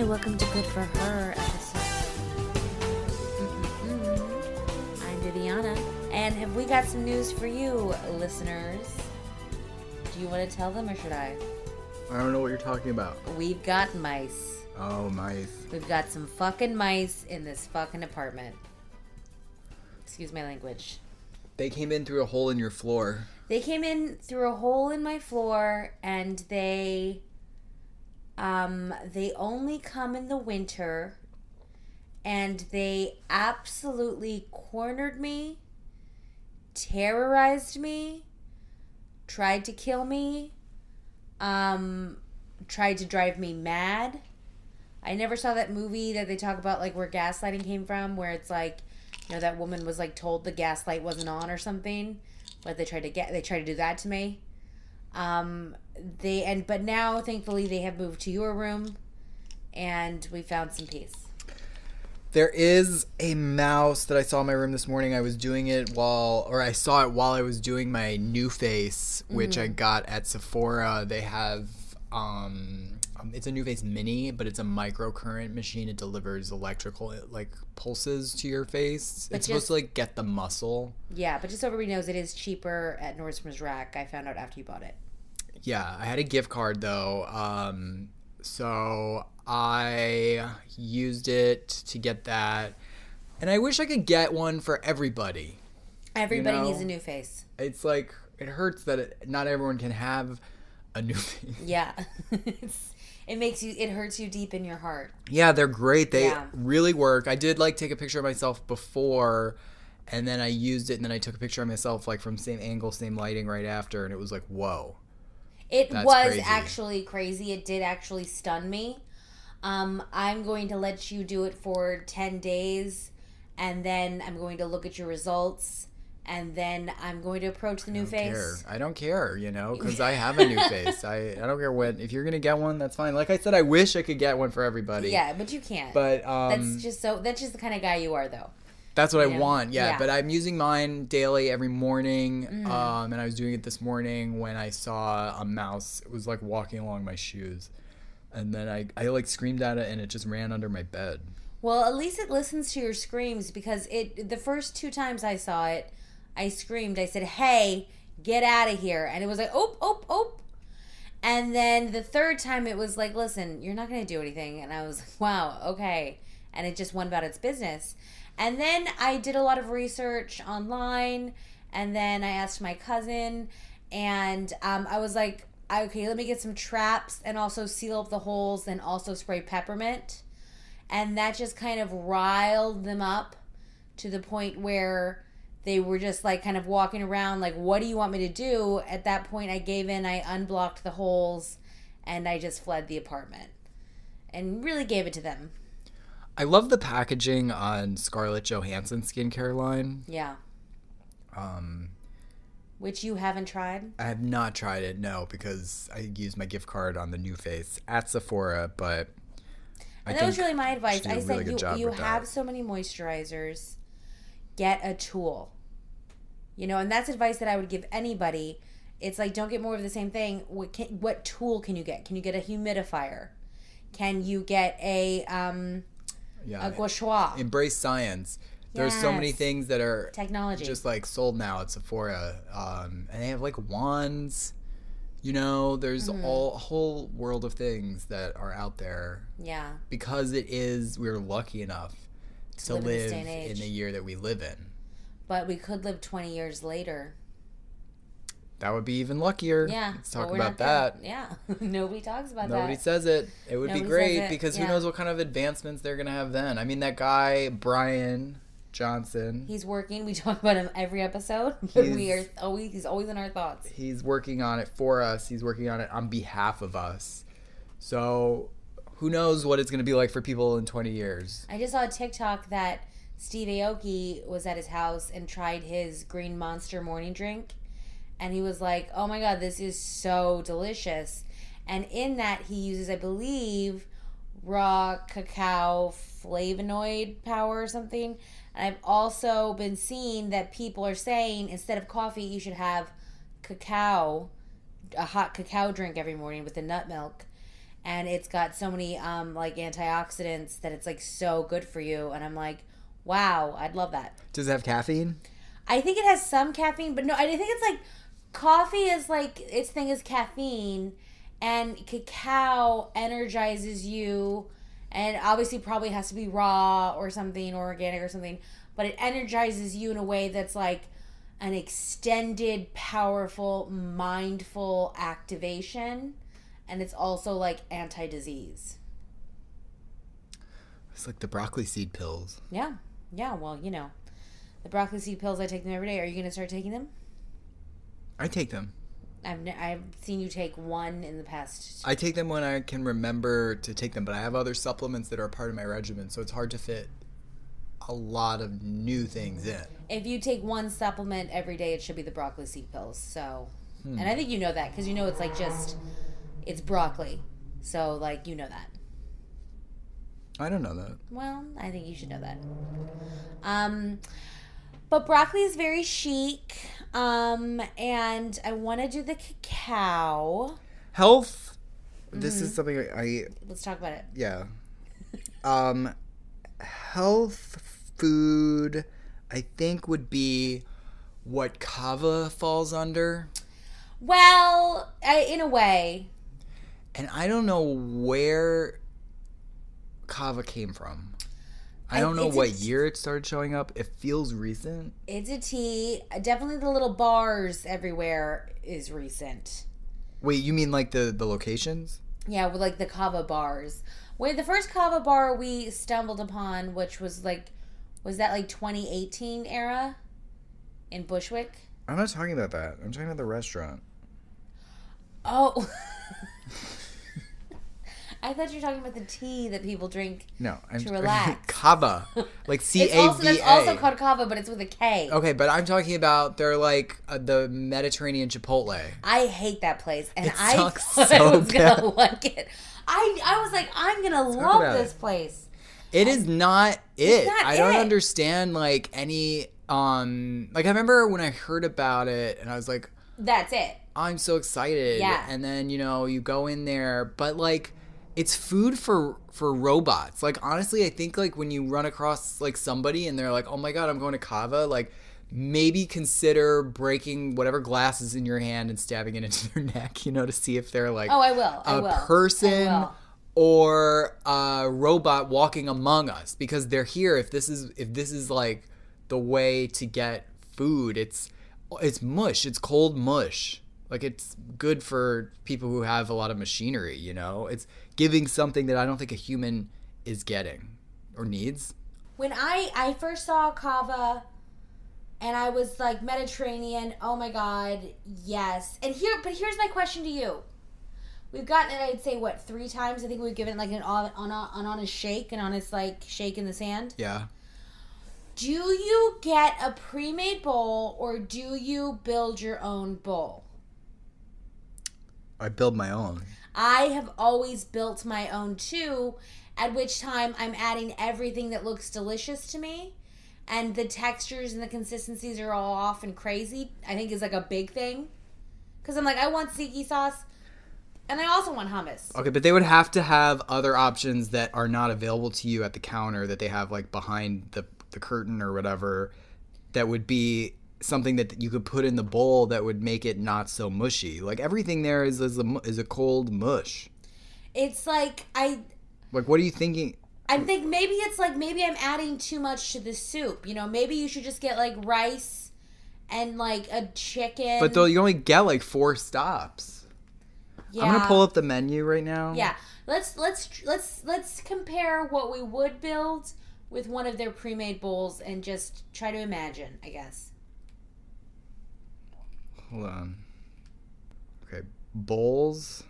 Hi, welcome to Good For Her episode. I'm Viviana, and have we got some news for you, listeners? Do you want to tell them, or should I? I don't know what you're talking about. We've got mice. Oh, mice. We've got some fucking mice in this fucking apartment. Excuse my language. They came in through a hole in your floor. They came in through a hole in my floor, and they only come in the winter, and they absolutely cornered me, terrorized me, tried to kill me, tried to drive me mad. I never saw that movie that they talk about, like, where gaslighting came from, where it's like, you know, that woman was like told the gaslight wasn't on or something, but they tried to do that to me. But now thankfully they have moved to your room, and we found some peace. There is a mouse that I saw in my room this morning. I saw it while I was doing my NuFace, which I got at Sephora. They have it's a NuFace Mini, but it's a microcurrent machine. It delivers electrical, like, pulses to your face. It's supposed to, like, get the muscle. Yeah, but just so everybody knows, it is cheaper at Nordstrom's Rack. I found out after you bought it. Yeah, I had a gift card, though. So I used it to get that. And I wish I could get one for everybody. Everybody needs a NuFace. It's like, it hurts that not everyone can have a NuFace. Yeah. It hurts you deep in your heart. Yeah, they're great. They really work. I did, like, take a picture of myself before, and then I used it, and then I took a picture of myself, like, from same angle, same lighting right after, and it was like, whoa. Actually crazy. It did actually stun me. I'm going to let you do it for 10 days, and then I'm going to look at your results, and then I'm going to approach the NuFace. I don't care, because I have a NuFace. I don't care when. If you're going to get one, that's fine. Like I said, I wish I could get one for everybody. Yeah, but you can't. But that's just the kind of guy you are, though. That's what I want, yeah. But I'm using mine daily every morning, and I was doing it this morning when I saw a mouse. It was, like, walking along my shoes, and then I like, screamed at it, and it just ran under my bed. Well, at least it listens to your screams, because the first two times I saw it, I screamed. I said, hey, get out of here, and it was like, oop, oop, oop, and then the third time it was like, listen, you're not going to do anything, and I was like, wow, okay, and it just went about its business. And then I did a lot of research online, and then I asked my cousin, and I was like, okay, let me get some traps and also seal up the holes and also spray peppermint. And that just kind of riled them up to the point where they were just, like, kind of walking around like, what do you want me to do? At that point, I gave in, I unblocked the holes, and I just fled the apartment and really gave it to them. I love the packaging on Scarlett Johansson's skincare line. Yeah. Which you haven't tried? I have not tried it, no, because I used my gift card on the NuFace at Sephora, but that was really my advice. I said, you have so many moisturizers, get a tool. And that's advice that I would give anybody. It's like, don't get more of the same thing. What tool can you get? Can you get a humidifier? Can you get a gua sha? Embrace science. Yes. There's so many things that are technology, just, like, sold now at Sephora, and they have, like, wands. There's a whole world of things that are out there. Yeah, because we're lucky enough to live in the year that we live in. But we could live 20 years later. That would be even luckier. Yeah. Let's talk about that. Yeah. Nobody talks about that. Nobody says it. It would be great, because who knows what kind of advancements they're going to have then. I mean, that guy, Brian Johnson. He's working. We talk about him every episode. He's always in our thoughts. He's working on it for us. He's working on it on behalf of us. So who knows what it's going to be like for people in 20 years. I just saw a TikTok that Steve Aoki was at his house and tried his Green Monster morning drink. And he was like, oh my God, this is so delicious. And in that, he uses, I believe, raw cacao flavonoid powder or something. And I've also been seeing that people are saying, instead of coffee, you should have cacao, a hot cacao drink every morning with the nut milk. and it's got so many like antioxidants that it's like so good for you. And I'm like, wow, I'd love that. Does it have caffeine? I think it has some caffeine, but no, I think it's like coffee is like its thing is caffeine, and cacao energizes you, and obviously probably has to be raw or something or organic or something, but it energizes you in a way that's like an extended, powerful, mindful activation, and it's also like anti-disease. It's like the broccoli seed pills. Yeah. Yeah, well, you know. The broccoli seed pills, I take them every day. Are you going to start taking them? I take them. I've seen you take one in the past. I take them when I can remember to take them, but I have other supplements that are a part of my regimen, so it's hard to fit a lot of new things in. If you take one supplement every day, it should be the broccoli seed pills. So, and I think you know that because you know it's like just it's broccoli, so like you know that. I don't know that. Well, I think you should know that. But broccoli is very chic, and I want to do the cacao. Health. This is something I... Let's talk about it. Yeah. Health food, I think, would be what CAVA falls under. Well, in a way. And I don't know where CAVA came from. I don't know what year it started showing up. It feels recent. It's a tea. Definitely the little bars everywhere is recent. Wait, you mean like the locations? Yeah, with like the CAVA bars. Wait, the first CAVA bar we stumbled upon, which was like, was that like 2018 era in Bushwick? I'm not talking about that. I'm talking about the restaurant. Oh. I thought you were talking about the tea that people drink to relax. CAVA. Like C-A-V-A. It's also called CAVA, but it's with a K. Okay, but I'm talking about they're like the Mediterranean Chipotle. I hate that place, and I thought I was going to like it. I was like, I'm going to love this place. It is not it. I don't understand like any like I remember when I heard about it, and I was like, that's it. I'm so excited. Yeah. And then, you know, you go in there, but like it's food for robots. Like, honestly, I think, like, when you run across, like, somebody and they're like, oh, my God, I'm going to CAVA, like, maybe consider breaking whatever glass is in your hand and stabbing it into their neck, you know, to see if they're, like, person or a robot walking among us. Because they're here. If this is, like, the way to get food, it's mush. It's cold mush. Like, it's good for people who have a lot of machinery, you know? It's giving something that I don't think a human is getting or needs. When I first saw CAVA, and I was like, Mediterranean, oh my God, yes. But here's my question to you. We've gotten it, I'd say, what, 3 times? I think we've given it like an honest shake, an honest, like, shake in the sand. Yeah. Do you get a pre-made bowl, or do you build your own bowl? I build my own. I have always built my own too, at which time I'm adding everything that looks delicious to me, and the textures and the consistencies are all off and crazy, I think is like a big thing. Because I'm like, I want tzatziki sauce, and I also want hummus. Okay, but they would have to have other options that are not available to you at the counter that they have like behind the curtain or whatever, that would be something that you could put in the bowl that would make it not so mushy. Like, everything there is a cold mush. It's like what are you thinking? I think maybe it's like maybe I'm adding too much to the soup. You know, maybe you should just get like rice and like a chicken. But though you only get like 4 stops. Yeah. I'm gonna pull up the menu right now. Yeah, let's compare what we would build with one of their pre-made bowls and just try to imagine, I guess. Hold on. Okay, bowls,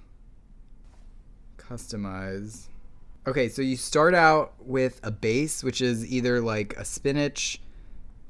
customize. Okay, so you start out with a base, which is either like a spinach,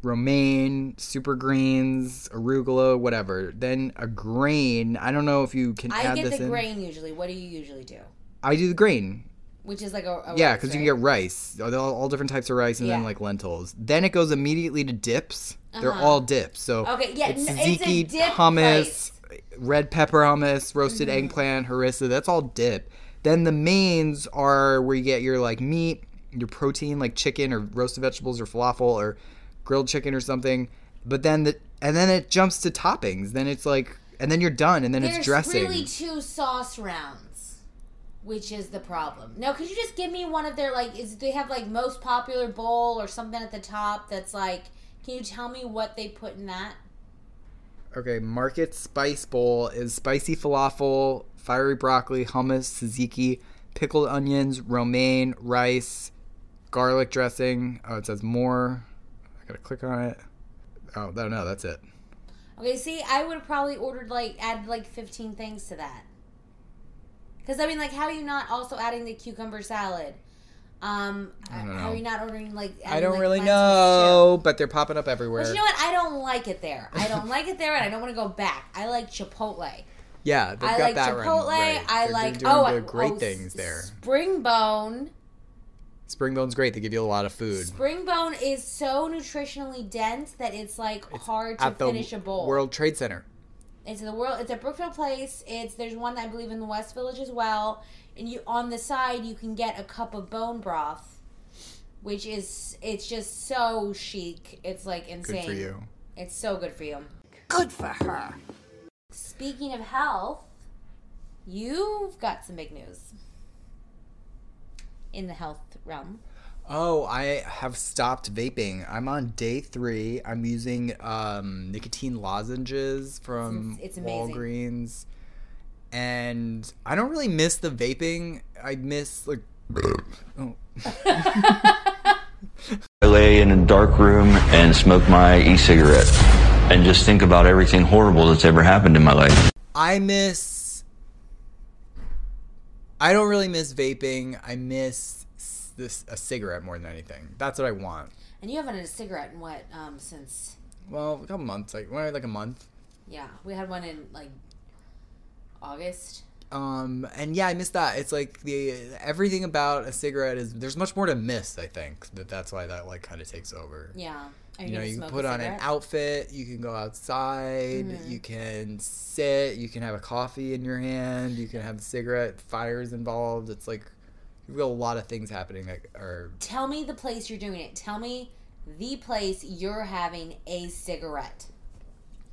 romaine, super greens, arugula, whatever. Then a grain. I don't know if you can add this in. I get the grain usually. What do you usually do? I do the grain. Which is like a yeah, because you can get rice, all different types of rice, and then like lentils. Then it goes immediately to dips. Uh-huh. They're all dips. So it's tzatziki, hummus, red pepper hummus, roasted eggplant, harissa. That's all dip. Then the mains are where you get your, like, meat, your protein, like chicken or roasted vegetables or falafel or grilled chicken or something. But then and then it jumps to toppings. Then it's like, and then you're done, and then it's dressing. There's really two sauce rounds, which is the problem. Now, could you just give me one of their, like, they have, like, most popular bowl or something at the top that's, like, can you tell me what they put in that? Okay, Market Spice Bowl is spicy falafel, fiery broccoli, hummus, tzatziki, pickled onions, romaine, rice, garlic dressing. Oh, it says more. I gotta click on it. Oh, no, that's it. Okay, see, I would have probably ordered, like, add, like, 15 things to that. Because, I mean, like, how are you not also adding the cucumber salad? I don't know. How are you not ordering, like, adding, I don't, like, really know, but they're popping up everywhere. But you know what? I don't like it there. I don't like it there, and I don't want to go back. I like Chipotle. Yeah, they've got that right. I like Chipotle. Right. They're doing great things there. Springbone. Springbone's great. They give you a lot of food. Springbone is so nutritionally dense that it's, like, it's hard to finish a bowl. World Trade Center. It's a Brookfield place. There's one, I believe, in the West Village as well. And you on the side, you can get a cup of bone broth, which is, it's just so chic. It's, like, insane. Good for you. It's so good for you. Good for her. Speaking of health, you've got some big news. In the health realm. Oh, I have stopped vaping. I'm on day 3. I'm using nicotine lozenges from Walgreens. And I don't really miss the vaping. I miss, like... oh. I lay in a dark room and smoke my e-cigarette and just think about everything horrible that's ever happened in my life. I don't really miss vaping. I miss a cigarette more than anything. That's what I want. And you haven't had a cigarette in what, since? Well, a couple months. Like a month. Yeah. We had one in, like, August. And yeah, I miss that. It's like everything about a cigarette is, there's much more to miss, I think. That's why that, like, kind of takes over. Yeah. You can put on an outfit, you can go outside, mm-hmm. you can sit, you can have a coffee in your hand, you can have a cigarette, fire's involved. It's like, you've got a lot of things happening that are... Tell me the place you're doing it. Tell me the place you're having a cigarette.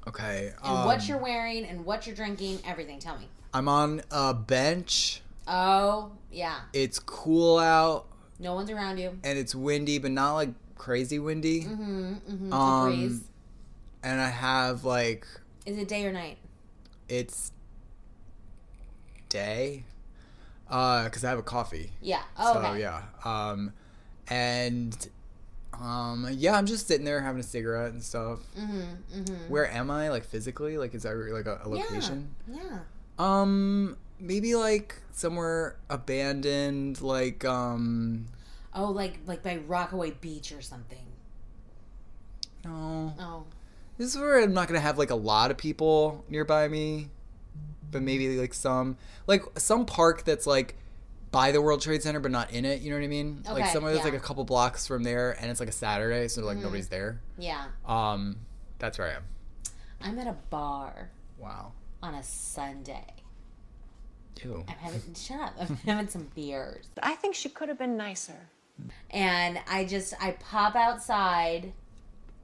Okay. And what you're wearing and what you're drinking, everything. Tell me. I'm on a bench. Oh, yeah. It's cool out. No one's around you. And it's windy, but not like... crazy windy. Mm-hmm, mm-hmm. Breeze. And I have, like... Is it day or night? It's day. Because I have a coffee. Yeah. Oh, so, okay. Yeah. Yeah, I'm just sitting there having a cigarette and stuff. Mm-hmm, mm-hmm. Where am I, like, physically? Like, is that, like, a location? Yeah. Maybe, like, somewhere abandoned, like, Oh, like by Rockaway Beach or something. No. Oh. This is where I'm not going to have, like, a lot of people nearby me. But maybe, like, some park that's, like, by the World Trade Center but not in it. You know what I mean? Okay, like, somewhere that's, like, a couple blocks from there. And it's, like, a Saturday. So, like, nobody's there. Yeah. That's where I am. I'm at a bar. Wow. On a Sunday. Ew. I'm having some beers. I think she could have been nicer. And I pop outside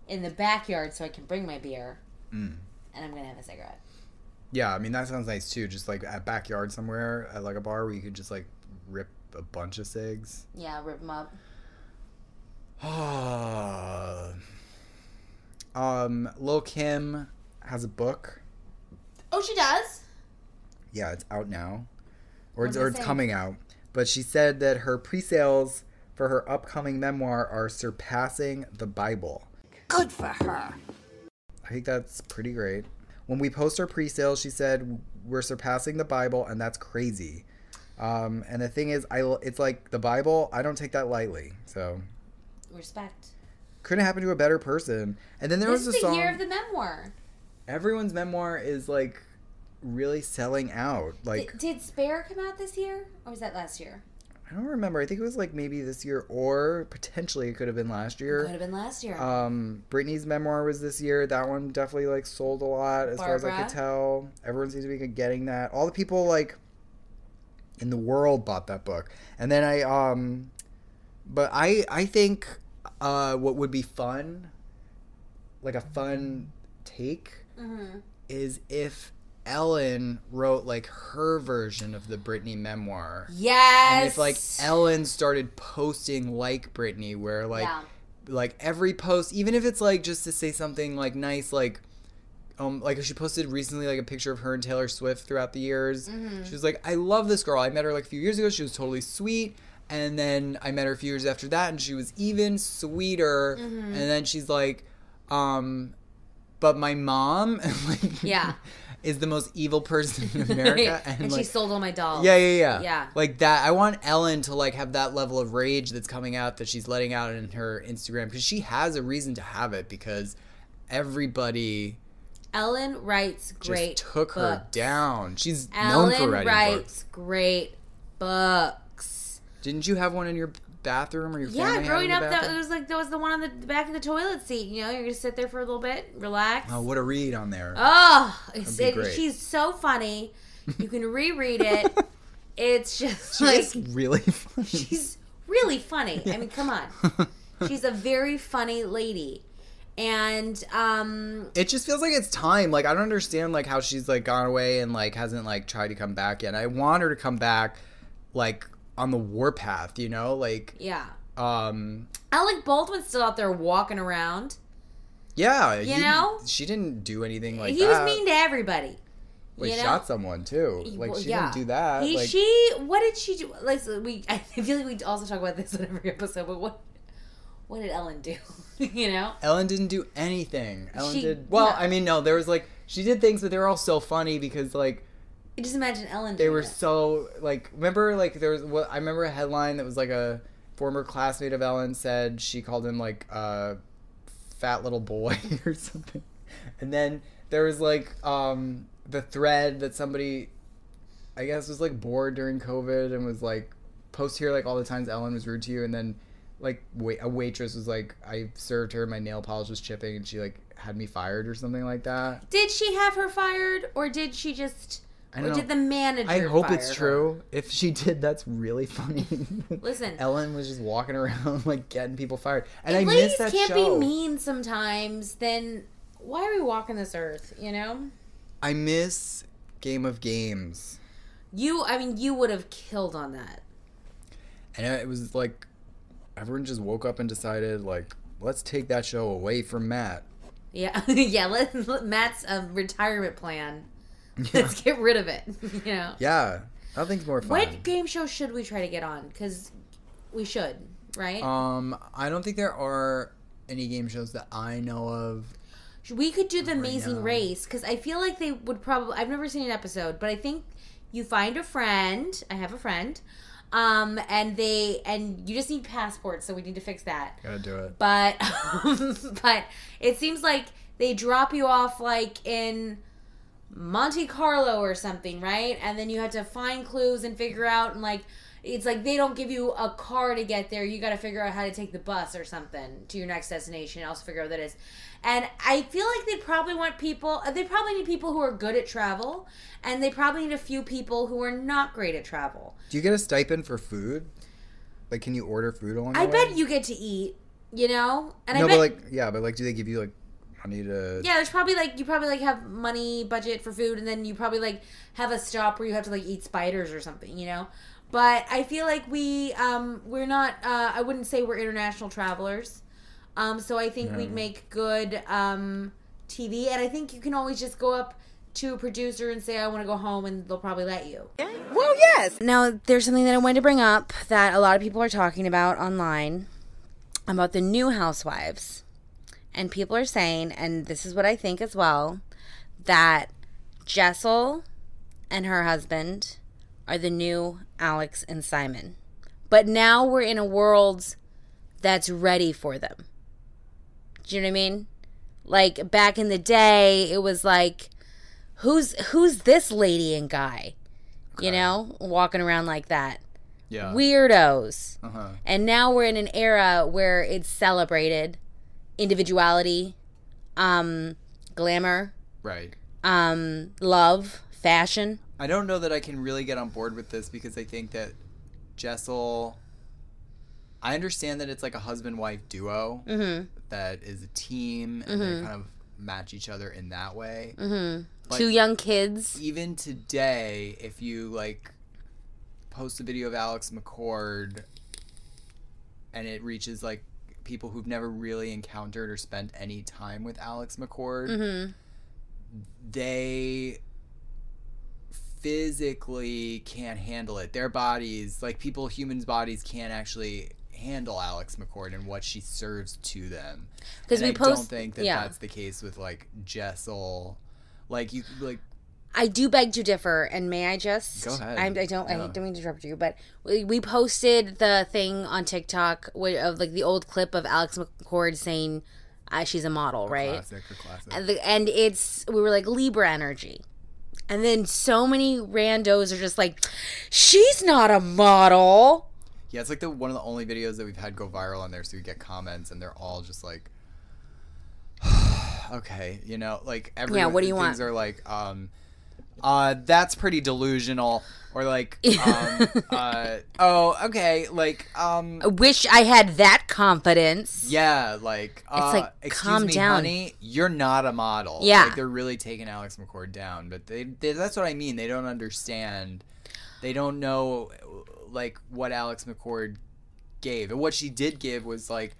in the backyard so I can bring my beer, and I'm going to have a cigarette. Yeah, I mean, that sounds nice, too. Just, like, at backyard somewhere, at, like, a bar where you could just, like, rip a bunch of cigs. Yeah, rip them up. Lil' Kim has a book. Oh, she does? Yeah, it's out now. Or it's coming out. But she said that her pre-sales... for her upcoming memoir are surpassing the Bible. Good for her. I think that's pretty great. When we post our pre-sale, she said, we're surpassing the Bible, and that's crazy. And the thing is, it's like the Bible, I don't take that lightly. So respect. Couldn't happen to a better person. And then this was a song. This is the year of the memoir. Everyone's memoir is, like, really selling out. Like, did Spare come out this year? Or was that last year? I don't remember. I think it was, like, maybe this year, or potentially it could have been last year. Britney's memoir was this year. That one definitely, like, sold a lot as far as I could tell. Everyone seems to be getting that. All the people, like, in the world bought that book. And then I think what would be fun, like a fun take, mm-hmm. is if Ellen wrote like her version of the Britney memoir. Yes. And if like Ellen started posting like Britney, where like yeah. like every post, even if it's like just to say something like nice, like she posted recently like a picture of her and Taylor Swift throughout the years. Mm-hmm. She was like, I love this girl. I met her like a few years ago. She was totally sweet. And then I met her a few years after that and she was even sweeter. Mm-hmm. And then she's like, but my mom like, yeah. is the most evil person in America. And like, she sold all my dolls. Yeah. Like that. I want Ellen to like have that level of rage that's coming out, that she's letting out in her Instagram, because she has a reason to have it, because everybody... Ellen writes great books. Just took her down. She's known for writing books. Ellen writes great books. Didn't you have one in your bathroom or your family? Yeah, growing up, that was the one on the back of the toilet seat. You know, you're gonna sit there for a little bit, relax. Oh, what a read on there! Oh, she's so funny. You can reread it. It's just she's really funny. She's really funny. Yeah. I mean, come on. She's a very funny lady. And it just feels like it's time. Like, I don't understand like how she's like gone away and like hasn't like tried to come back yet. I want her to come back like on the warpath, you know? Like yeah. Alec Baldwin's still out there walking around. Yeah, you know? She didn't do anything like that. He was mean to everybody. Like, shot someone too. Like, she didn't do that. What did she do? Like, I feel like we also talk about this in every episode, but what did Ellen do? You know? Ellen didn't do anything. There was like, she did things, but they were all so funny because like... Just imagine Ellen doing They were it. So, like, remember like there was, I remember a headline that was like a former classmate of Ellen said she called him like a fat little boy or something. And then there was like the thread that somebody, I guess, was like bored during COVID and was like, post here like all the times Ellen was rude to you. And then like a waitress was like, I served her, my nail polish was chipping, and she like had me fired or something like that. Did she have her fired, or did she just? Did the manager? I hope fire it's true. Her? If she did, that's really funny. Listen, Ellen was just walking around like getting people fired, and I miss that show. Ladies can't be mean sometimes. Then why are we walking this earth? You know. I miss Game of Games. You would have killed on that. And it was like. Everyone just woke up and decided, like, let's take that show away from Matt. Yeah, Matt's retirement plan. Yeah. Let's get rid of it, you know? Yeah, nothing's more fun. What game show should we try to get on? Because we should, right? I don't think there are any game shows that I know of. We could do The Amazing Race, because I feel like they would probably... I've never seen an episode, but I think you find a friend. I have a friend. And you just need passports, so we need to fix that. Gotta do it. But, but it seems like they drop you off like in Monte Carlo or something, right? And then you have to find clues and figure out, and like, it's like they don't give you a car to get there. You gotta figure out how to take the bus or something to your next destination. I'll figure out what that is. And I feel like they probably need people who are good at travel, and they probably need a few people who are not great at travel. Do you get a stipend for food? Like, can you order food along the way? I bet you get to eat, you know? And no, I bet, but do they give you, like, money to... Yeah, there's probably, like, you probably, like, have money budget for food, and then you probably, like, have a stop where you have to, like, eat spiders or something, you know? But I feel like we're not, I wouldn't say we're international travelers. So I think we'd make good TV. And I think you can always just go up to a producer and say, I want to go home, and they'll probably let you. Well, yes. Now, there's something that I wanted to bring up that a lot of people are talking about online, about the new Housewives. And people are saying, and this is what I think as well, that Jessel and her husband are the new Alex and Simon. But now we're in a world that's ready for them. Do you know what I mean? Like, back in the day, it was like, who's this lady and guy? Okay. You know? Walking around like that. Yeah. Weirdos. Uh-huh. And now we're in an era where it's celebrated. Individuality. Glamour. Right. Love. Fashion. I don't know that I can really get on board with this because I think that Jessel, I understand that it's like a husband-wife duo mm-hmm. that is a team and mm-hmm. they kind of match each other in that way. Mm-hmm. But two young kids. Even today, if you like post a video of Alex McCord and it reaches like people who've never really encountered or spent any time with Alex McCord, mm-hmm. they physically can't handle it. Their bodies, like people, humans' bodies can't actually handle Alex McCord and what she serves to them. Because I don't think that that's the case with like Jessel. Like you, like I do beg to differ, and may I just go ahead? I don't mean to interrupt you, but we posted the thing on TikTok of like the old clip of Alex McCord saying she's a model, right? Classic. And we were like Libra energy. And then so many randos are just like, she's not a model. Yeah, it's like one of the only videos that we've had go viral on there, so we get comments, and they're all just like, okay, you know, like every what do you want? Things are like, that's pretty delusional, or like, okay, like, I wish I had that confidence. Yeah, like, it's like, excuse calm me, down. Honey, you're not a model. Yeah, like they're really taking Alex McCord down, but they—that's what I mean. They don't understand. They don't know. Like what Alex McCord gave, and what she did give was like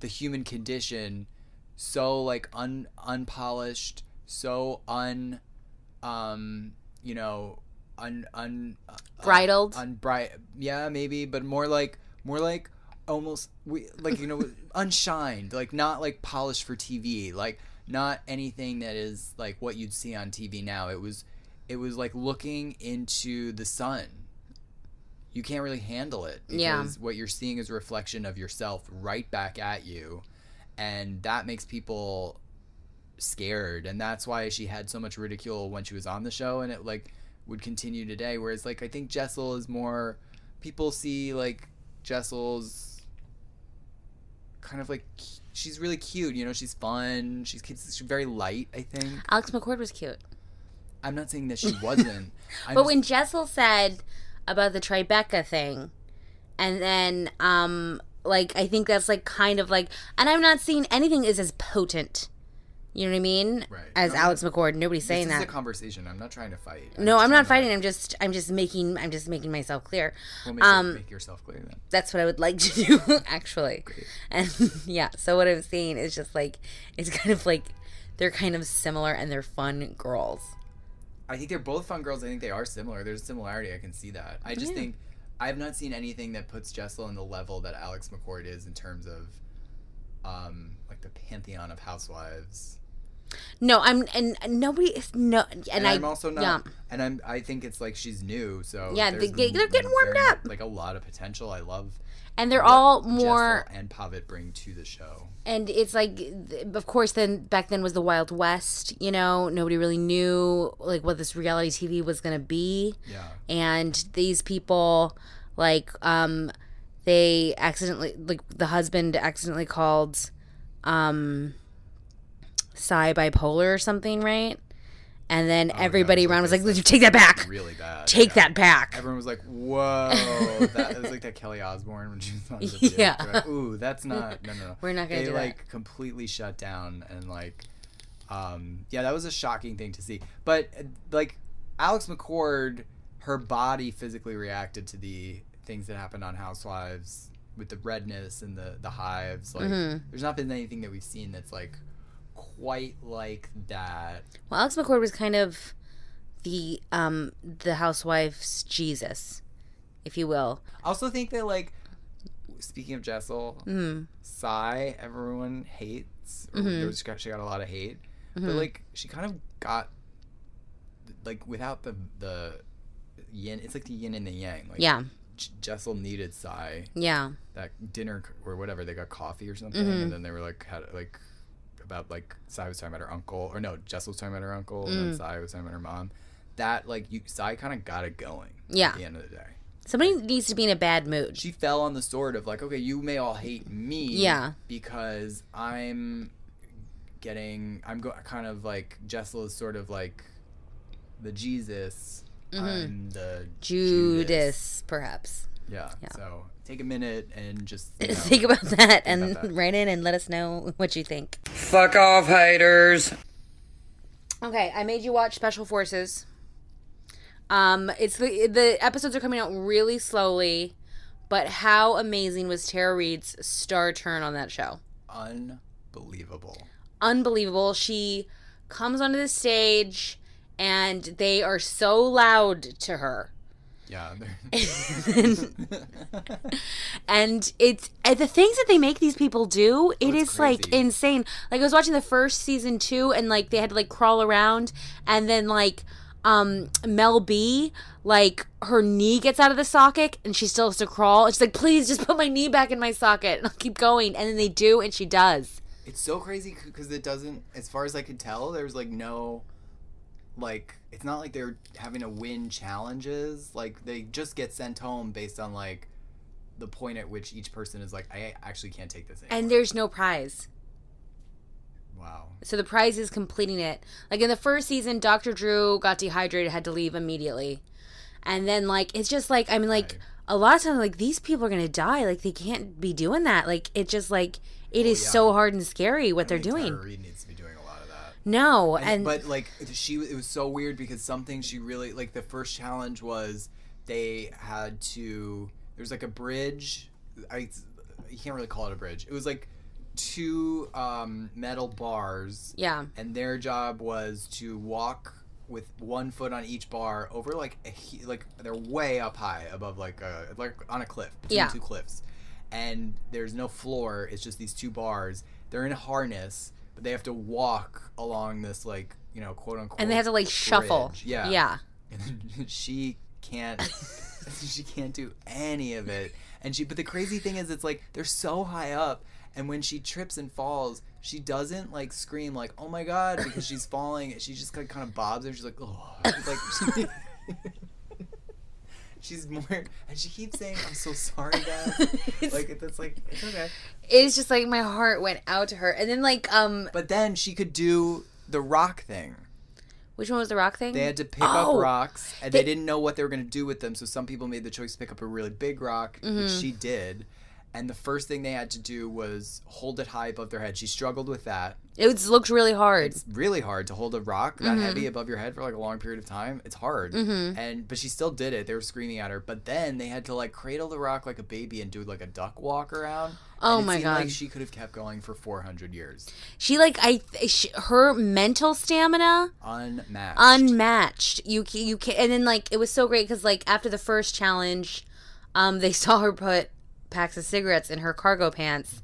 the human condition, so like unpolished, so bridled, maybe, but more like almost unshined, like not like polished for TV, like not anything that is like what you'd see on TV now. It was like looking into the sun. You can't really handle it because what you're seeing is a reflection of yourself right back at you, and that makes people scared, and that's why she had so much ridicule when she was on the show, and it like would continue today, whereas like I think Jessel is more, people see like Jessel's kind of like, she's really cute, you know, she's fun, she's very light, I think. Alex McCord was cute. I'm not saying that she wasn't. But when Jessel said about the Tribeca thing, and then like I think that's like kind of like, and I'm not seeing anything is as potent, you know what I mean, right, as Alex McCord. Nobody's saying that. This is a conversation. I'm not trying to fight. I'm not fighting. I'm just making myself clear. Well, make yourself clear then. That's what I would like to do actually. Great. And so what I'm saying is just like it's kind of like they're kind of similar and they're fun girls. I think they're both fun girls. I think they are similar. There's a similarity. I can see that. I just think I have not seen anything that puts Jessel on the level that Alex McCord is in terms of like the pantheon of housewives. No, I think it's like she's new, so they're getting warmed up. Like a lot of potential. I love and they're all more Jessel and Pavitt bring to the show. And it's like, of course, then back then was the Wild West, you know, nobody really knew like what this reality TV was going to be. Yeah. And these people like they accidentally, like the husband accidentally called Sai bipolar or something, right? And then everybody around was like, take that back. Really bad. Take that back. Everyone was like, whoa. It was like that Kelly Osbourne when she was on the They're like, ooh, that's not, no. We're not going to do that. They like completely shut down and like, that was a shocking thing to see. But like Alex McCord, her body physically reacted to the things that happened on Housewives with the redness and the hives. Like there's not been anything that we've seen that's like, quite like that. Well, Alex McCord was kind of the housewife's Jesus, if you will. I also think that, like, speaking of Jessel, Sai, everyone hates. She got a lot of hate. But, like, she kind of got, like, without the yin, it's like the yin and the yang. Like, Jessel needed Sai. Yeah. That dinner or whatever, they got coffee or something, and then they were, like, had, like, about like Sai was talking about her uncle, or no, Jessel was talking about her uncle, and then Sai was talking about her mom. That like Sai kind of got it going. Yeah. At the end of the day, somebody needs to be in a bad mood. She fell on the sword of like, okay, you may all hate me, because I'm kind of like Jessel is sort of like the Jesus I'm the Judas, perhaps. Yeah. So take a minute and just think about that and write in and let us know what you think. Fuck off, haters. Okay, I made you watch Special Forces. It's the episodes are coming out really slowly, but how amazing was Tara Reid's star turn on that show? Unbelievable. She comes onto the stage and they are so loud to her. Yeah. And it's the things that they make these people do, it is crazy. Like insane. Like I was watching the first season 2 and like they had to like crawl around, and then like Mel B, like her knee gets out of the socket and she still has to crawl. It's like, please just put my knee back in my socket and I'll keep going. And then they do, and she does. It's so crazy because it doesn't, as far as I could tell, there's like no, like, it's not like they're having to win challenges. Like they just get sent home based on like the point at which each person is like, I actually can't take this anymore. And there's no prize. Wow. So the prize is completing it. Like in the first season, Dr. Drew got dehydrated, had to leave immediately. And then like, it's just like, I mean like a lot of times like these people are going to die. Like they can't be doing that. Like it just like, it is so hard and scary what they're doing. Tara Reid needs to be doing a lot of that. No. But like it was so weird because something she really, like the first challenge was they had to, there's like a bridge. You can't really call it a bridge. It was like two metal bars, and their job was to walk with one foot on each bar over like they're way up high above like on a cliff between two cliffs, and there's no floor, it's just these two bars. They're in a harness, but they have to walk along this like, you know, quote unquote, and they have to like bridge. Shuffle and she can't do any of it, and but the crazy thing is it's like they're so high up. And when she trips and falls, she doesn't, like, scream, like, oh, my God, because she's falling. She just like, kind of bobs her. She's like, oh. Like, she's more... And she keeps saying, I'm so sorry, guys. Like, that's like, it's okay. It's just, like, my heart went out to her. And then, like... But then she could do the rock thing. Which one was the rock thing? They had to pick up rocks. And they didn't know what they were going to do with them. So some people made the choice to pick up a really big rock, which she did. And the first thing they had to do was hold it high above their head. She struggled with that. It looked really hard. It's really hard to hold a rock that heavy above your head for like a long period of time. It's hard. But she still did it. They were screaming at her. But then they had to like cradle the rock like a baby and do like a duck walk around. Oh my God. It seemed like she could have kept going for 400 years. She like, her mental stamina. Unmatched. You can, and then like, it was so great because like after the first challenge, they saw her put packs of cigarettes in her cargo pants,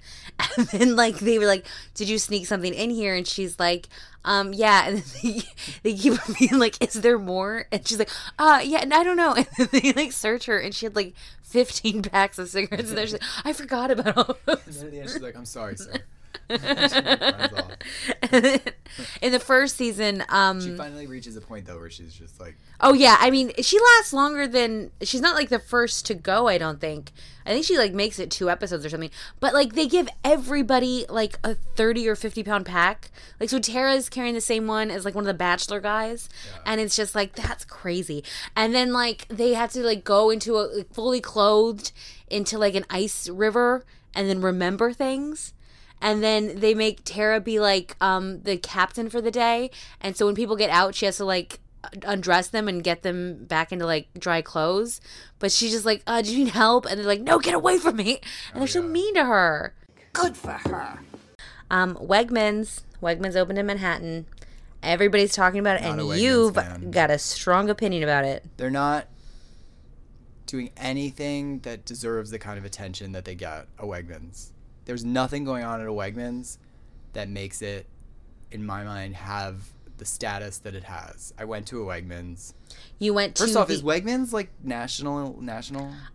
and then like they were like, did you sneak something in here? And she's like, yeah. And then they keep being like, is there more? And she's like, yeah, and I don't know. And then they like search her and she had like 15 packs of cigarettes, and she's like, I forgot about all those. And then at the end she's like, I'm sorry, sir. In the first season, she finally reaches a point though where she's just like, oh yeah, I mean she lasts longer than, she's not like the first to go. I think she like makes it 2 episodes or something, but like they give everybody like a 30 or 50 pound pack. Like so Tara's carrying the same one as like one of the Bachelor guys, and it's just like, that's crazy. And then like they had to like go into a like, fully clothed into like an ice river and then remember things. And then they make Tara be, like, the captain for the day. And so when people get out, she has to, like, undress them and get them back into, like, dry clothes. But she's just like, do you need help? And they're like, no, get away from me. And they're so mean to her. Good for her. Wegmans opened in Manhattan. Everybody's talking about it. Not and you've got a strong opinion about it. They're not doing anything that deserves the kind of attention that they get at Wegmans. There's nothing going on at a Wegmans that makes it, in my mind, have the status that it has. I went to a Wegmans. You went to... First off, is Wegmans, like, national?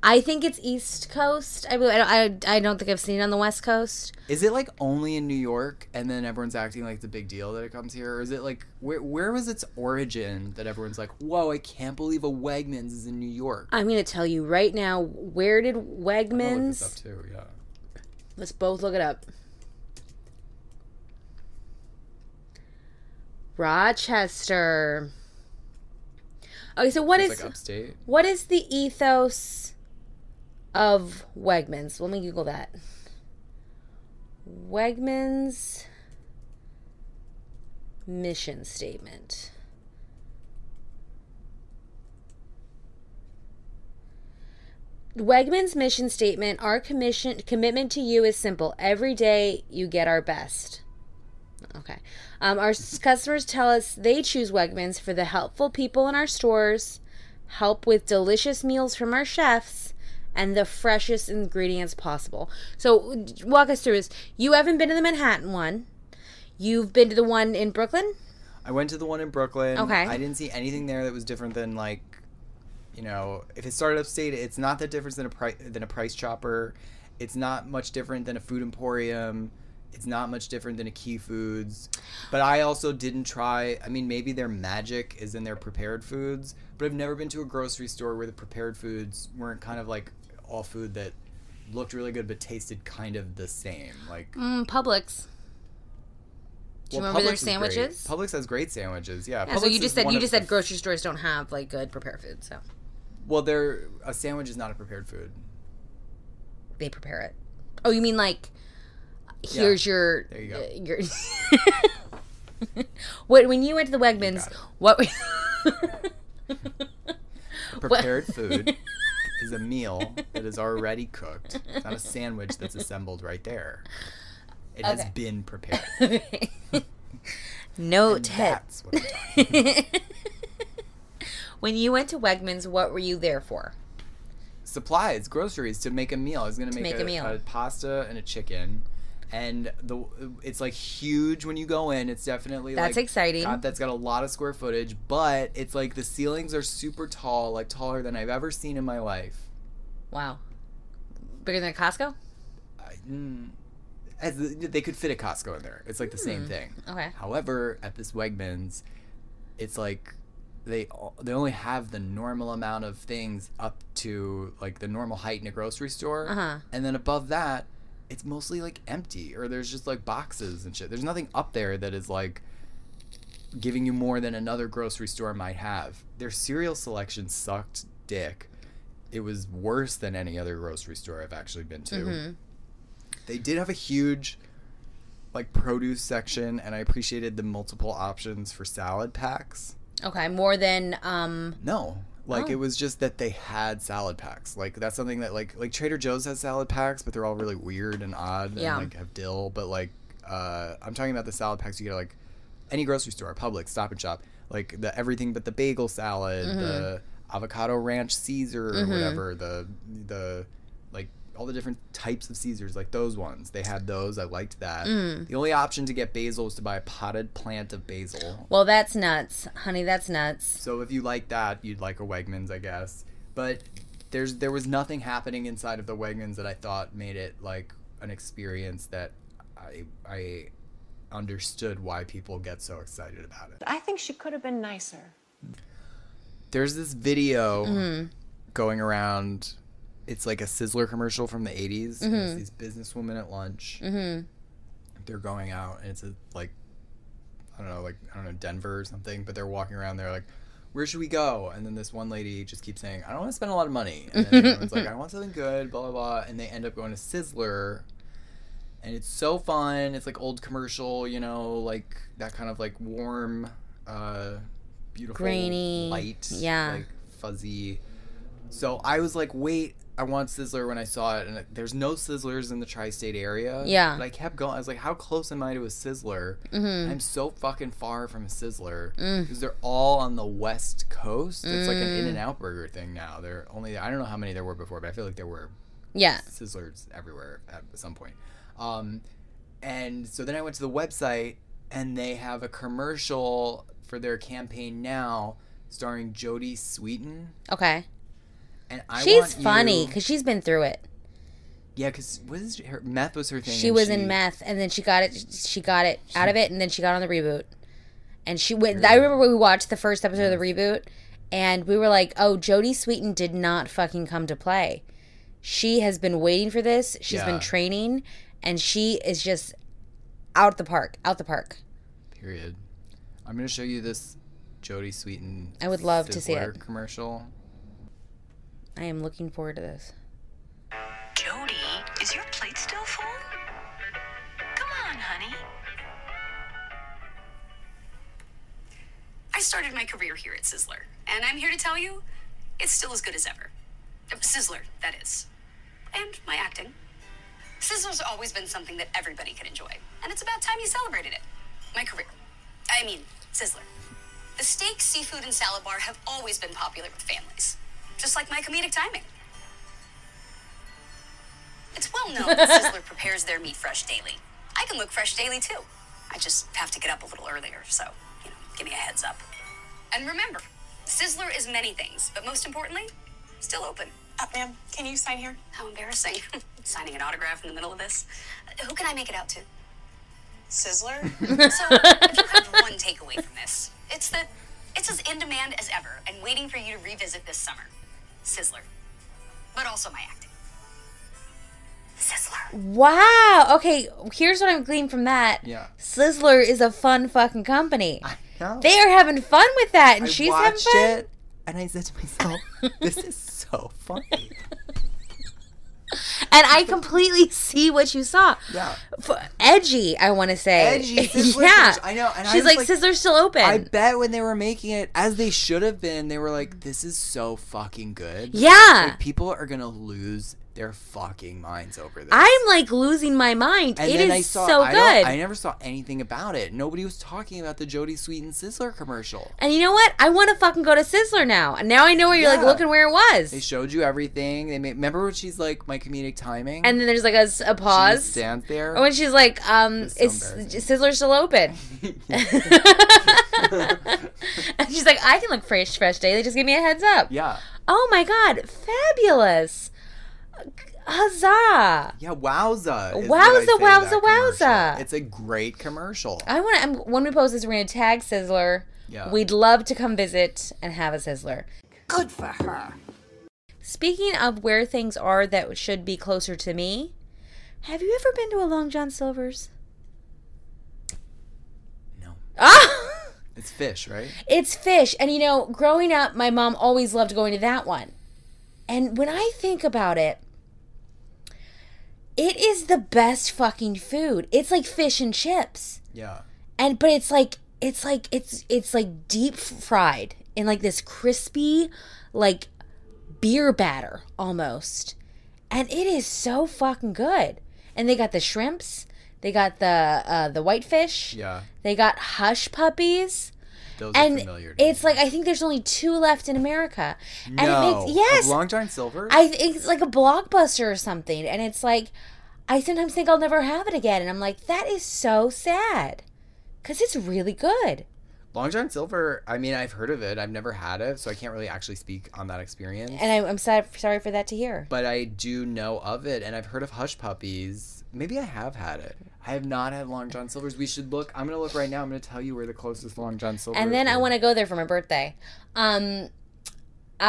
I think it's East Coast. I don't think I've seen it on the West Coast. Is it, like, only in New York, and then everyone's acting like it's a big deal that it comes here? Or is it, like, where was its origin that everyone's like, whoa, I can't believe a Wegmans is in New York? I'm going to tell you right now, where did Wegmans... I'm gonna look this up, too, yeah. Let's both look it up. Rochester. Okay, so what is like upstate? What is the ethos of Wegmans? Let me Google that. Wegmans mission statement. Wegmans mission statement, our commitment to you is simple. Every day you get our best. Okay. Our customers tell us they choose Wegmans for the helpful people in our stores, help with delicious meals from our chefs, and the freshest ingredients possible. So walk us through this. You haven't been to the Manhattan one. You've been to the one in Brooklyn? I went to the one in Brooklyn. Okay. I didn't see anything there that was different than, like, you know, if it started upstate, it's not that different than a Price Chopper. It's not much different than a Food Emporium. It's not much different than a Key Foods. But I also didn't try, I mean, maybe their magic is in their prepared foods, but I've never been to a grocery store where the prepared foods weren't kind of like all food that looked really good but tasted kind of the same. Like Publix. Do you remember their sandwiches? Great. Publix has great sandwiches. Yeah. Yeah, so you just said grocery stores don't have like good prepared food. So, well, a sandwich is not a prepared food. They prepare it. Oh, you mean like here's your. There you go. Your when you went to the Wegmans, what? Prepared food is a meal that is already cooked. It's not a sandwich that's assembled right there. It has been prepared. Okay. Note. That's what I'm talking about. When you went to Wegmans, what were you there for? Supplies, groceries to make a meal. I was going to make a pasta and a chicken. And it's like huge when you go in. It's definitely that's like exciting. God, that's got a lot of square footage, but it's like the ceilings are super tall, like taller than I've ever seen in my life. Wow. Bigger than Costco? They could fit a Costco in there. It's like the same thing. Okay. However, at this Wegmans, it's like they only have the normal amount of things up to like the normal height in a grocery store. Uh-huh. And then above that, it's mostly like empty or there's just like boxes and shit. There's nothing up there that is like giving you more than another grocery store might have. Their cereal selection sucked dick. It was worse than any other grocery store I've actually been to. Mm-hmm. They did have a huge, like, produce section, and I appreciated the multiple options for salad packs. Okay, more than, No. Like, It was just that they had salad packs. Like, that's something that, like Trader Joe's has salad packs, but they're all really weird and odd and, like, have dill. But, like, I'm talking about the salad packs you get at, like, any grocery store, Publix, Stop and Shop. Like, the everything but the bagel salad, mm-hmm. the avocado ranch Caesar or mm-hmm. whatever, the like, all the different types of Caesars, like those ones. They had those. I liked that. Mm. The only option to get basil was to buy a potted plant of basil. Well, that's nuts. Honey, that's nuts. So if you like that, you'd like a Wegmans, I guess. But there was nothing happening inside of the Wegmans that I thought made it, like, an experience that I understood why people get so excited about it. I think she could have been nicer. There's this video going around. It's like a Sizzler commercial from the 80s. Mm-hmm. And it's these businesswomen at lunch. Mm-hmm. They're going out, and it's like Denver or something. But they're walking around. They're like, "Where should we go?" And then this one lady just keeps saying, "I don't want to spend a lot of money." And then everyone's like, "I want something good." Blah blah blah. And they end up going to Sizzler, and it's so fun. It's like old commercial, you know, like that kind of like warm, beautiful, grainy, light, like fuzzy. So I was like, wait. I want Sizzler when I saw it, and there's no Sizzlers in the tri-state area. Yeah. But I kept going. I was like, how close am I to a Sizzler? Mm-hmm. I'm so fucking far from a Sizzler because they're all on the West Coast. It's like an In-N-Out Burger thing now. They're only, I don't know how many there were before, but I feel like there were Sizzlers everywhere at some point. And so then I went to the website, and they have a commercial for their campaign now starring Jodie Sweetin. Okay. And she's funny because she's been through it. Yeah, because meth was her thing. She was in meth, and then she got out of it, and then she got on the reboot. And she went. I remember when we watched the first episode of the reboot, and we were like, "Oh, Jodie Sweetin did not fucking come to play. She has been waiting for this. She's been training, and she is just out the park. Period. I'm gonna show you this Jodie Sweetin. I would love Sizzler to see it. Commercial. I am looking forward to this. Jodie, is your plate still full? Come on, honey. I started my career here at Sizzler, and I'm here to tell you, it's still as good as ever. Sizzler, that is. And my acting. Sizzler's always been something that everybody could enjoy, and it's about time you celebrated it. My career. I mean, Sizzler. The steak, seafood, and salad bar have always been popular with families, just like my comedic timing. It's well known that Sizzler prepares their meat fresh daily. I can look fresh daily, too. I just have to get up a little earlier, so, you know, give me a heads up. And remember, Sizzler is many things, but most importantly, still open. Ma'am, can you sign here? How embarrassing. Signing an autograph in the middle of this. Who can I make it out to? Sizzler? So, if you have one takeaway from this, it's that it's as in demand as ever and waiting for you to revisit this summer. Sizzler. But also my acting. Sizzler. Wow. Okay, here's what I'm gleaned from that. Yeah. Sizzler is a fun fucking company. I know. They are having fun with that, and she's having fun. I watched it, and I said to myself, this is so funny. And I completely see what you saw. Yeah. Edgy, I want to say. Edgy. Sizzler, yeah. I know. And she's like, Sizzler's still open. I bet when they were making it, as they should have been, they were like, this is so fucking good. Yeah. Like, people are going to lose their fucking minds over this. I'm like losing my mind. And it then is I saw, so good. I never saw anything about it. Nobody was talking about the Jodie Sweetin Sizzler commercial. And you know what? I want to fucking go to Sizzler now. And now I know where you're like looking where it was. They showed you everything. They made, remember when she's like, my comedic timing? And then there's like a pause. She stands there. And when she's like, it's Sizzler's still open. And she's like, I can look fresh daily. Just give me a heads up. Yeah. Oh my God. Fabulous. Huzzah! Yeah, wowza! Wowza! It's a great commercial. I want to. When we post this, we're gonna tag Sizzler. Yeah. We'd love to come visit and have a Sizzler. Good for her. Speaking of where things are that should be closer to me, have you ever been to a Long John Silver's? No. Ah! It's fish, right? It's fish, and you know, growing up, my mom always loved going to that one. And when I think about it, it is the best fucking food. It's like fish and chips. Yeah. And but it's like deep fried in like this crispy like beer batter almost. And it is so fucking good. And they got the shrimps, they got the whitefish. Yeah. They got hush puppies. Those and are familiar to it's me. Like I think there's only 2 left in America. And no. It makes, yes. Of Long John Silver's? I think it's like a Blockbuster or something, and it's like I sometimes think I'll never have it again, and I'm like that is so sad because it's really good. Long John Silver, I mean I've heard of it, I've never had it, so I can't really actually speak on that experience. And I'm sorry for that to hear. But I do know of it, and I've heard of Hush Puppies. Maybe I have had it. I have not had Long John Silver's. We should look. I'm going to look right now. I'm going to tell you where the closest Long John Silver's is. And then I want to go there for my birthday. I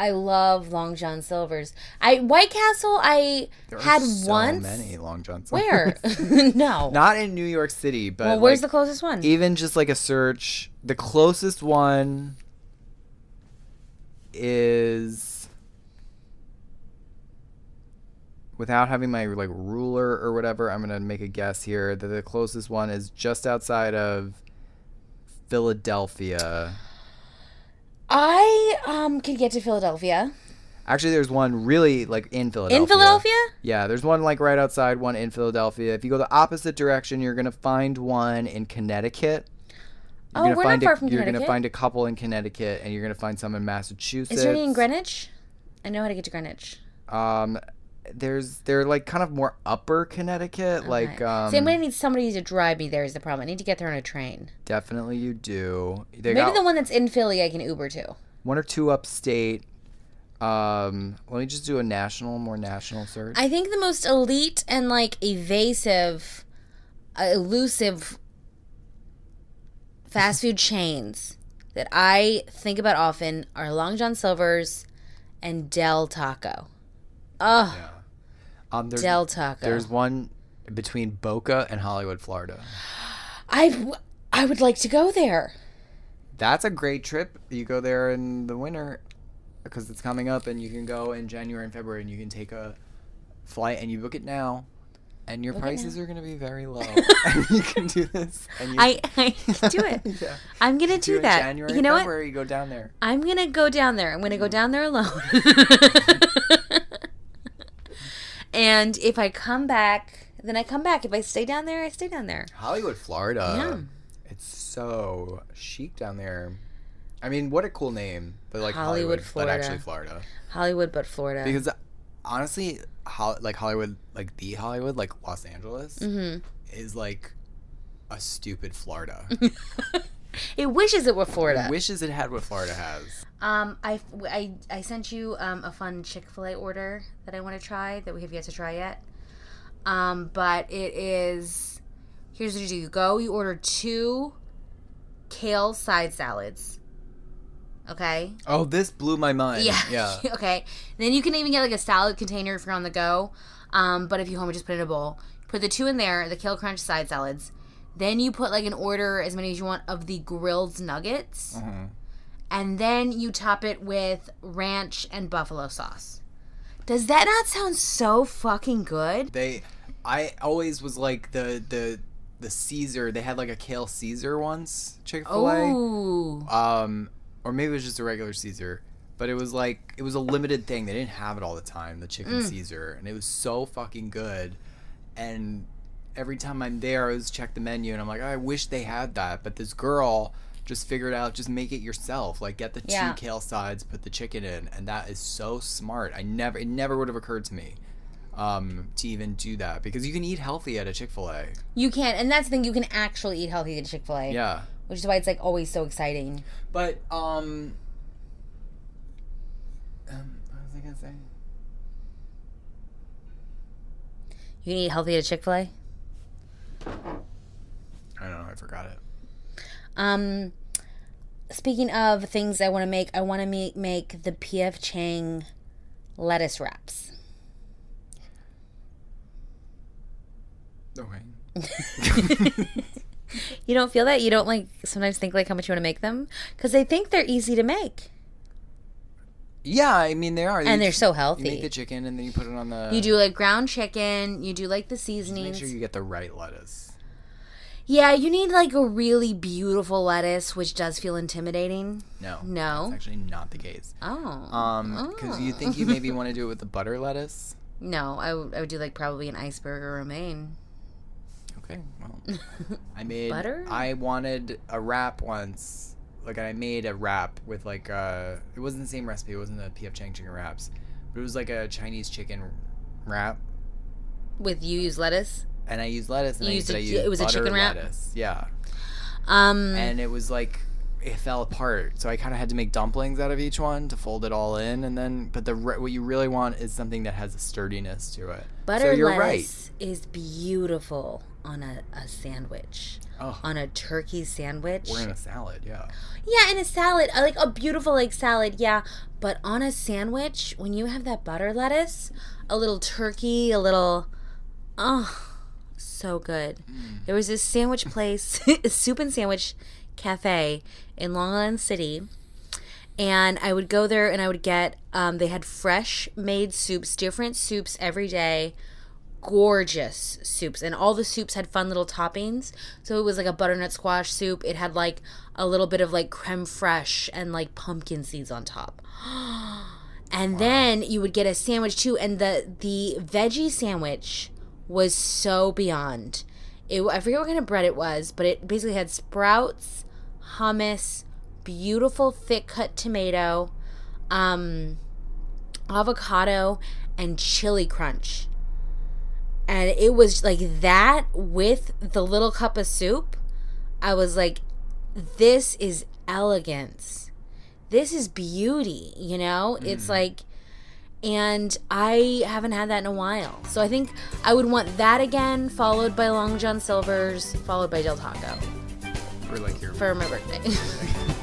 love Long John Silver's. White Castle, I there had so once. There are so many Long John Silver's. Where? No. Not in New York City, but well, where's the closest one? Even just like a search. The closest one is... Without having my like ruler or whatever, I'm gonna make a guess here that the closest one is just outside of Philadelphia. I could get to Philadelphia. Actually, there's one really like in Philadelphia. In Philadelphia? Yeah, there's one like right outside, one in Philadelphia. If you go the opposite direction, you're gonna find one in Connecticut. We're not far from Connecticut. You're gonna find a couple in Connecticut, and you're gonna find some in Massachusetts. Is there any in Greenwich? I know how to get to Greenwich. They're like kind of more upper Connecticut. All like right. So I'm gonna need somebody to drive me there is the problem. I need to get there on a train. Definitely you do. Maybe the one that's in Philly I can Uber to. One or two upstate. Let me just do a more national search. I think the most elite and like evasive, elusive fast food chains that I think about often are Long John Silver's and Del Taco. Oh, yeah. Del Taco. There's one between Boca and Hollywood, Florida. I I would like to go there. That's a great trip. You go there in the winter because it's coming up, and you can go in January and February, and you can take a flight, and you book it now, and your prices are going to be very low. And you can do this. And you... I can do it. Yeah. I'm going to do that. January, you know, February, what? You go down there. I'm going to go down there. I'm going to go down there alone. And if I come back, then I come back. If I stay down there, I stay down there. Hollywood, Florida. Yeah. It's so chic down there. I mean, what a cool name. But like Hollywood, Florida. But actually Florida. Hollywood, but Florida. Because honestly, Hollywood, like the Hollywood, like Los Angeles, is like a stupid Florida. It wishes it were Florida. It wishes it had what Florida has. I sent you a fun Chick-fil-A order that I want to try that we have yet to try yet. But it is, here's what you do. You go, you order 2 kale side salads. Okay. Oh, this blew my mind. Yeah. Okay. Then you can even get like a salad container if you're on the go. But if you home, just put it in a bowl. Put the 2 in there, the kale crunch side salads. Then you put like an order, as many as you want, of the grilled nuggets. Mm-hmm. And then you top it with ranch and buffalo sauce. Does that not sound so fucking good? I always was like the Caesar. They had like a kale Caesar once, Chick-fil-A. Oh. Or maybe it was just a regular Caesar. But it was like, it was a limited thing. They didn't have it all the time, the chicken Caesar. And it was so fucking good. And every time I'm there, I always check the menu. And I'm like, oh, I wish they had that. But this girl just figured out, just make it yourself. Like, get the 2 kale sides, put the chicken in. And that is so smart. It never would have occurred to me to even do that. Because you can eat healthy at a Chick-fil-A. You can. And that's the thing. You can actually eat healthy at a Chick-fil-A. Yeah. Which is why it's, like, always so exciting. But, what was I going to say? You can eat healthy at a Chick-fil-A? I don't know. I forgot it. Speaking of things I want to make, I want to make the P.F. Chang lettuce wraps. Okay. You don't feel that? You don't, like, sometimes think, like, how much you want to make them? Because I think they're easy to make. Yeah, I mean, they are. And they're so healthy. You make the chicken, and then you put it on the... You do, like, ground chicken. You do, like, the seasonings. Just make sure you get the right lettuce. Yeah, you need, like, a really beautiful lettuce, which does feel intimidating. No. That's actually not the case. Oh. Because you think you maybe want to do it with the butter lettuce? No, I would do, like, probably an iceberg or romaine. Okay, well, I made... Butter? I wanted a wrap once. Like, I made a wrap with, like, it wasn't the same recipe. It wasn't the P.F. Chang chicken wraps. But it was, like, a Chinese chicken wrap. With you use lettuce? And I used lettuce. And it was a chicken wrap? Lettuce. Yeah. And it was, like, it fell apart. So I kind of had to make dumplings out of each one to fold it all in. And then, but what you really want is something that has a sturdiness to it. Butter lettuce is beautiful. On a sandwich. Oh. On a turkey sandwich. Or in a salad, yeah. Yeah, in a salad. Like a beautiful like salad, yeah. But on a sandwich, when you have that butter lettuce, a little turkey, oh, so good. Mm. There was this sandwich place, soup and sandwich cafe in Long Island City. And I would go there and I would get, they had fresh made soups, different soups every day. Gorgeous soups, and all the soups had fun little toppings. So it was like a butternut squash soup. It had like a little bit of like creme fraiche and like pumpkin seeds on top. And wow. Then you would get a sandwich too, and the veggie sandwich was so beyond. I forget what kind of bread it was, but it basically had sprouts, hummus, beautiful thick cut tomato, avocado, and chili crunch. And it was like that with the little cup of soup. I was like, this is elegance. This is beauty, you know? Mm. It's like, and I haven't had that in a while. So I think I would want that again, followed by Long John Silver's, followed by Del Taco. For my birthday.